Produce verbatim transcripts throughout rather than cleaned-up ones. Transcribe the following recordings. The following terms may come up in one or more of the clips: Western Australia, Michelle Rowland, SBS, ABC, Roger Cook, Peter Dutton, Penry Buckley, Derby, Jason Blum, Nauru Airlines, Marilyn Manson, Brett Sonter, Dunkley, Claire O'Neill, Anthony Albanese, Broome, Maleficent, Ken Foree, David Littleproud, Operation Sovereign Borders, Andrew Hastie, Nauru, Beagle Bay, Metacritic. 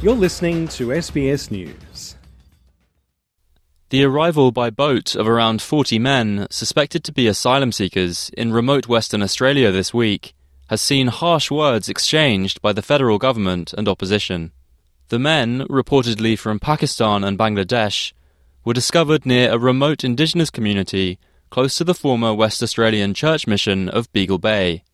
You're listening to S B S News. The arrival by boat of around forty men suspected to be asylum seekers in remote Western Australia this week has seen harsh words exchanged by the federal government and opposition. The men, reportedly from Pakistan and Bangladesh, were discovered near a remote indigenous community close to the former West Australian church mission of Beagle Bay.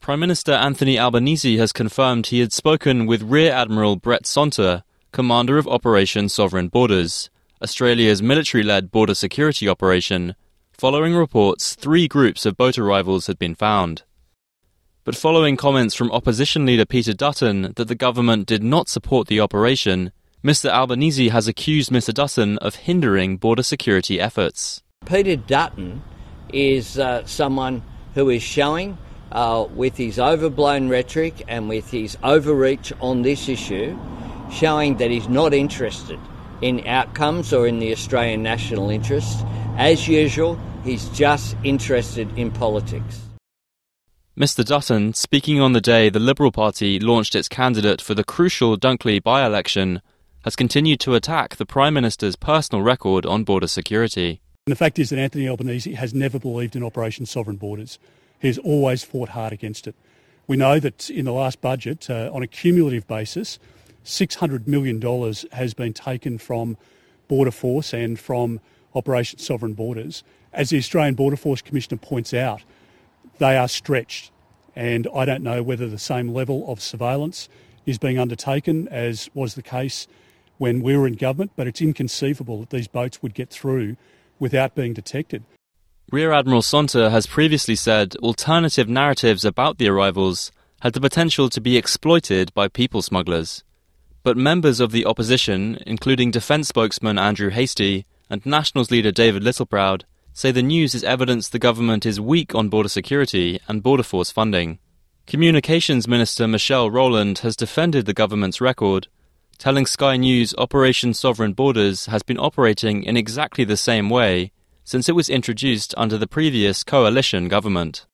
Prime Minister Anthony Albanese has confirmed he had spoken with Rear Admiral Brett Sonter, commander of Operation Sovereign Borders, Australia's military-led border security operation, following reports three groups of boat arrivals had been found. But following comments from opposition leader Peter Dutton that the government did not support the operation, Mr Albanese has accused Mr Dutton of hindering border security efforts. Peter Dutton is uh, someone who is showing Uh, with his overblown rhetoric and with his overreach on this issue, showing that he's not interested in outcomes or in the Australian national interest. As usual, he's just interested in politics. Mr Dutton, speaking on the day the Liberal Party launched its candidate for the crucial Dunkley by-election, has continued to attack the Prime Minister's personal record on border security. And the fact is that Anthony Albanese has never believed in Operation Sovereign Borders. He's always fought hard against it. We know that in the last budget, uh, on a cumulative basis, six hundred million dollars has been taken from Border Force and from Operation Sovereign Borders. As the Australian Border Force Commissioner points out, they are stretched, and I don't know whether the same level of surveillance is being undertaken as was the case when we were in government, but it's inconceivable that these boats would get through without being detected. Rear Admiral Sonter has previously said alternative narratives about the arrivals had the potential to be exploited by people smugglers. But members of the opposition, including Defence spokesman Andrew Hastie and Nationals leader David Littleproud, say the news is evidence the government is weak on border security and border force funding. Communications Minister Michelle Rowland has defended the government's record, telling Sky News Operation Sovereign Borders has been operating in exactly the same way since it was introduced under the previous coalition government.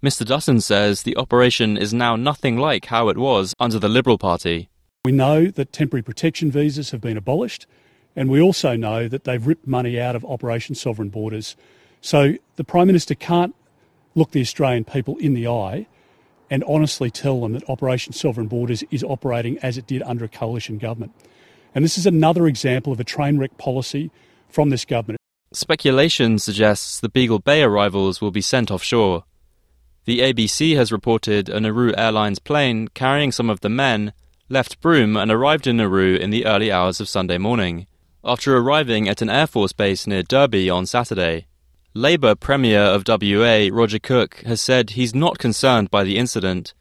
Mr Dutton says the operation is now nothing like how it was under the Liberal Party. We know that temporary protection visas have been abolished, and we also know that they've ripped money out of Operation Sovereign Borders. So the Prime Minister can't look the Australian people in the eye and honestly tell them that Operation Sovereign Borders is operating as it did under a coalition government. And this is another example of a train wreck policy from this government. Speculation suggests the Beagle Bay arrivals will be sent offshore. The A B C has reported a Nauru Airlines plane carrying some of the men left Broome and arrived in Nauru in the early hours of Sunday morning, after arriving at an Air Force base near Derby on Saturday. Labour Premier of W A, Roger Cook, has said he's not concerned by the incident,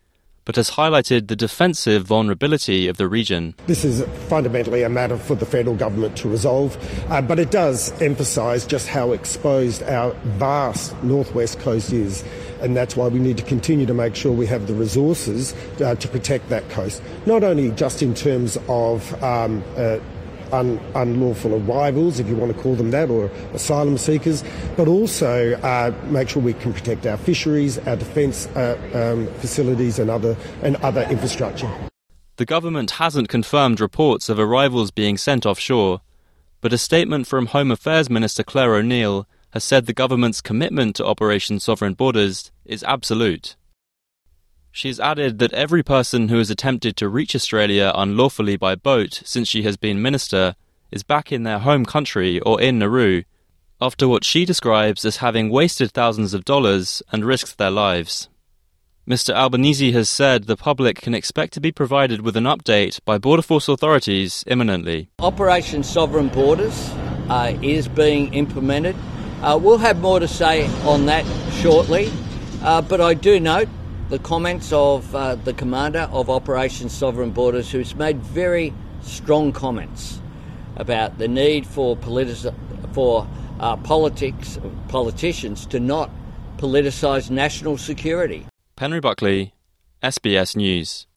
but has highlighted the defensive vulnerability of the region. This is fundamentally a matter for the federal government to resolve, uh, but it does emphasise just how exposed our vast northwest coast is, and that's why we need to continue to make sure we have the resources uh, to protect that coast, not only just in terms of um, uh, Un- unlawful arrivals, if you want to call them that, or asylum seekers, but also uh, make sure we can protect our fisheries, our defence uh, um, facilities and other and other infrastructure. The government hasn't confirmed reports of arrivals being sent offshore, but a statement from Home Affairs Minister Claire O'Neill has said the government's commitment to Operation Sovereign Borders is absolute. She's added that every person who has attempted to reach Australia unlawfully by boat since she has been minister is back in their home country or in Nauru, after what she describes as having wasted thousands of dollars and risked their lives. Mr Albanese has said the public can expect to be provided with an update by Border Force authorities imminently. Operation Sovereign Borders uh, is being implemented. Uh, we'll have more to say on that shortly, uh, but I do note the comments of uh, the commander of Operation Sovereign Borders, who's made very strong comments about the need for, politi- for uh, politics, politicians to not politicise national security. Penry Buckley, S B S News.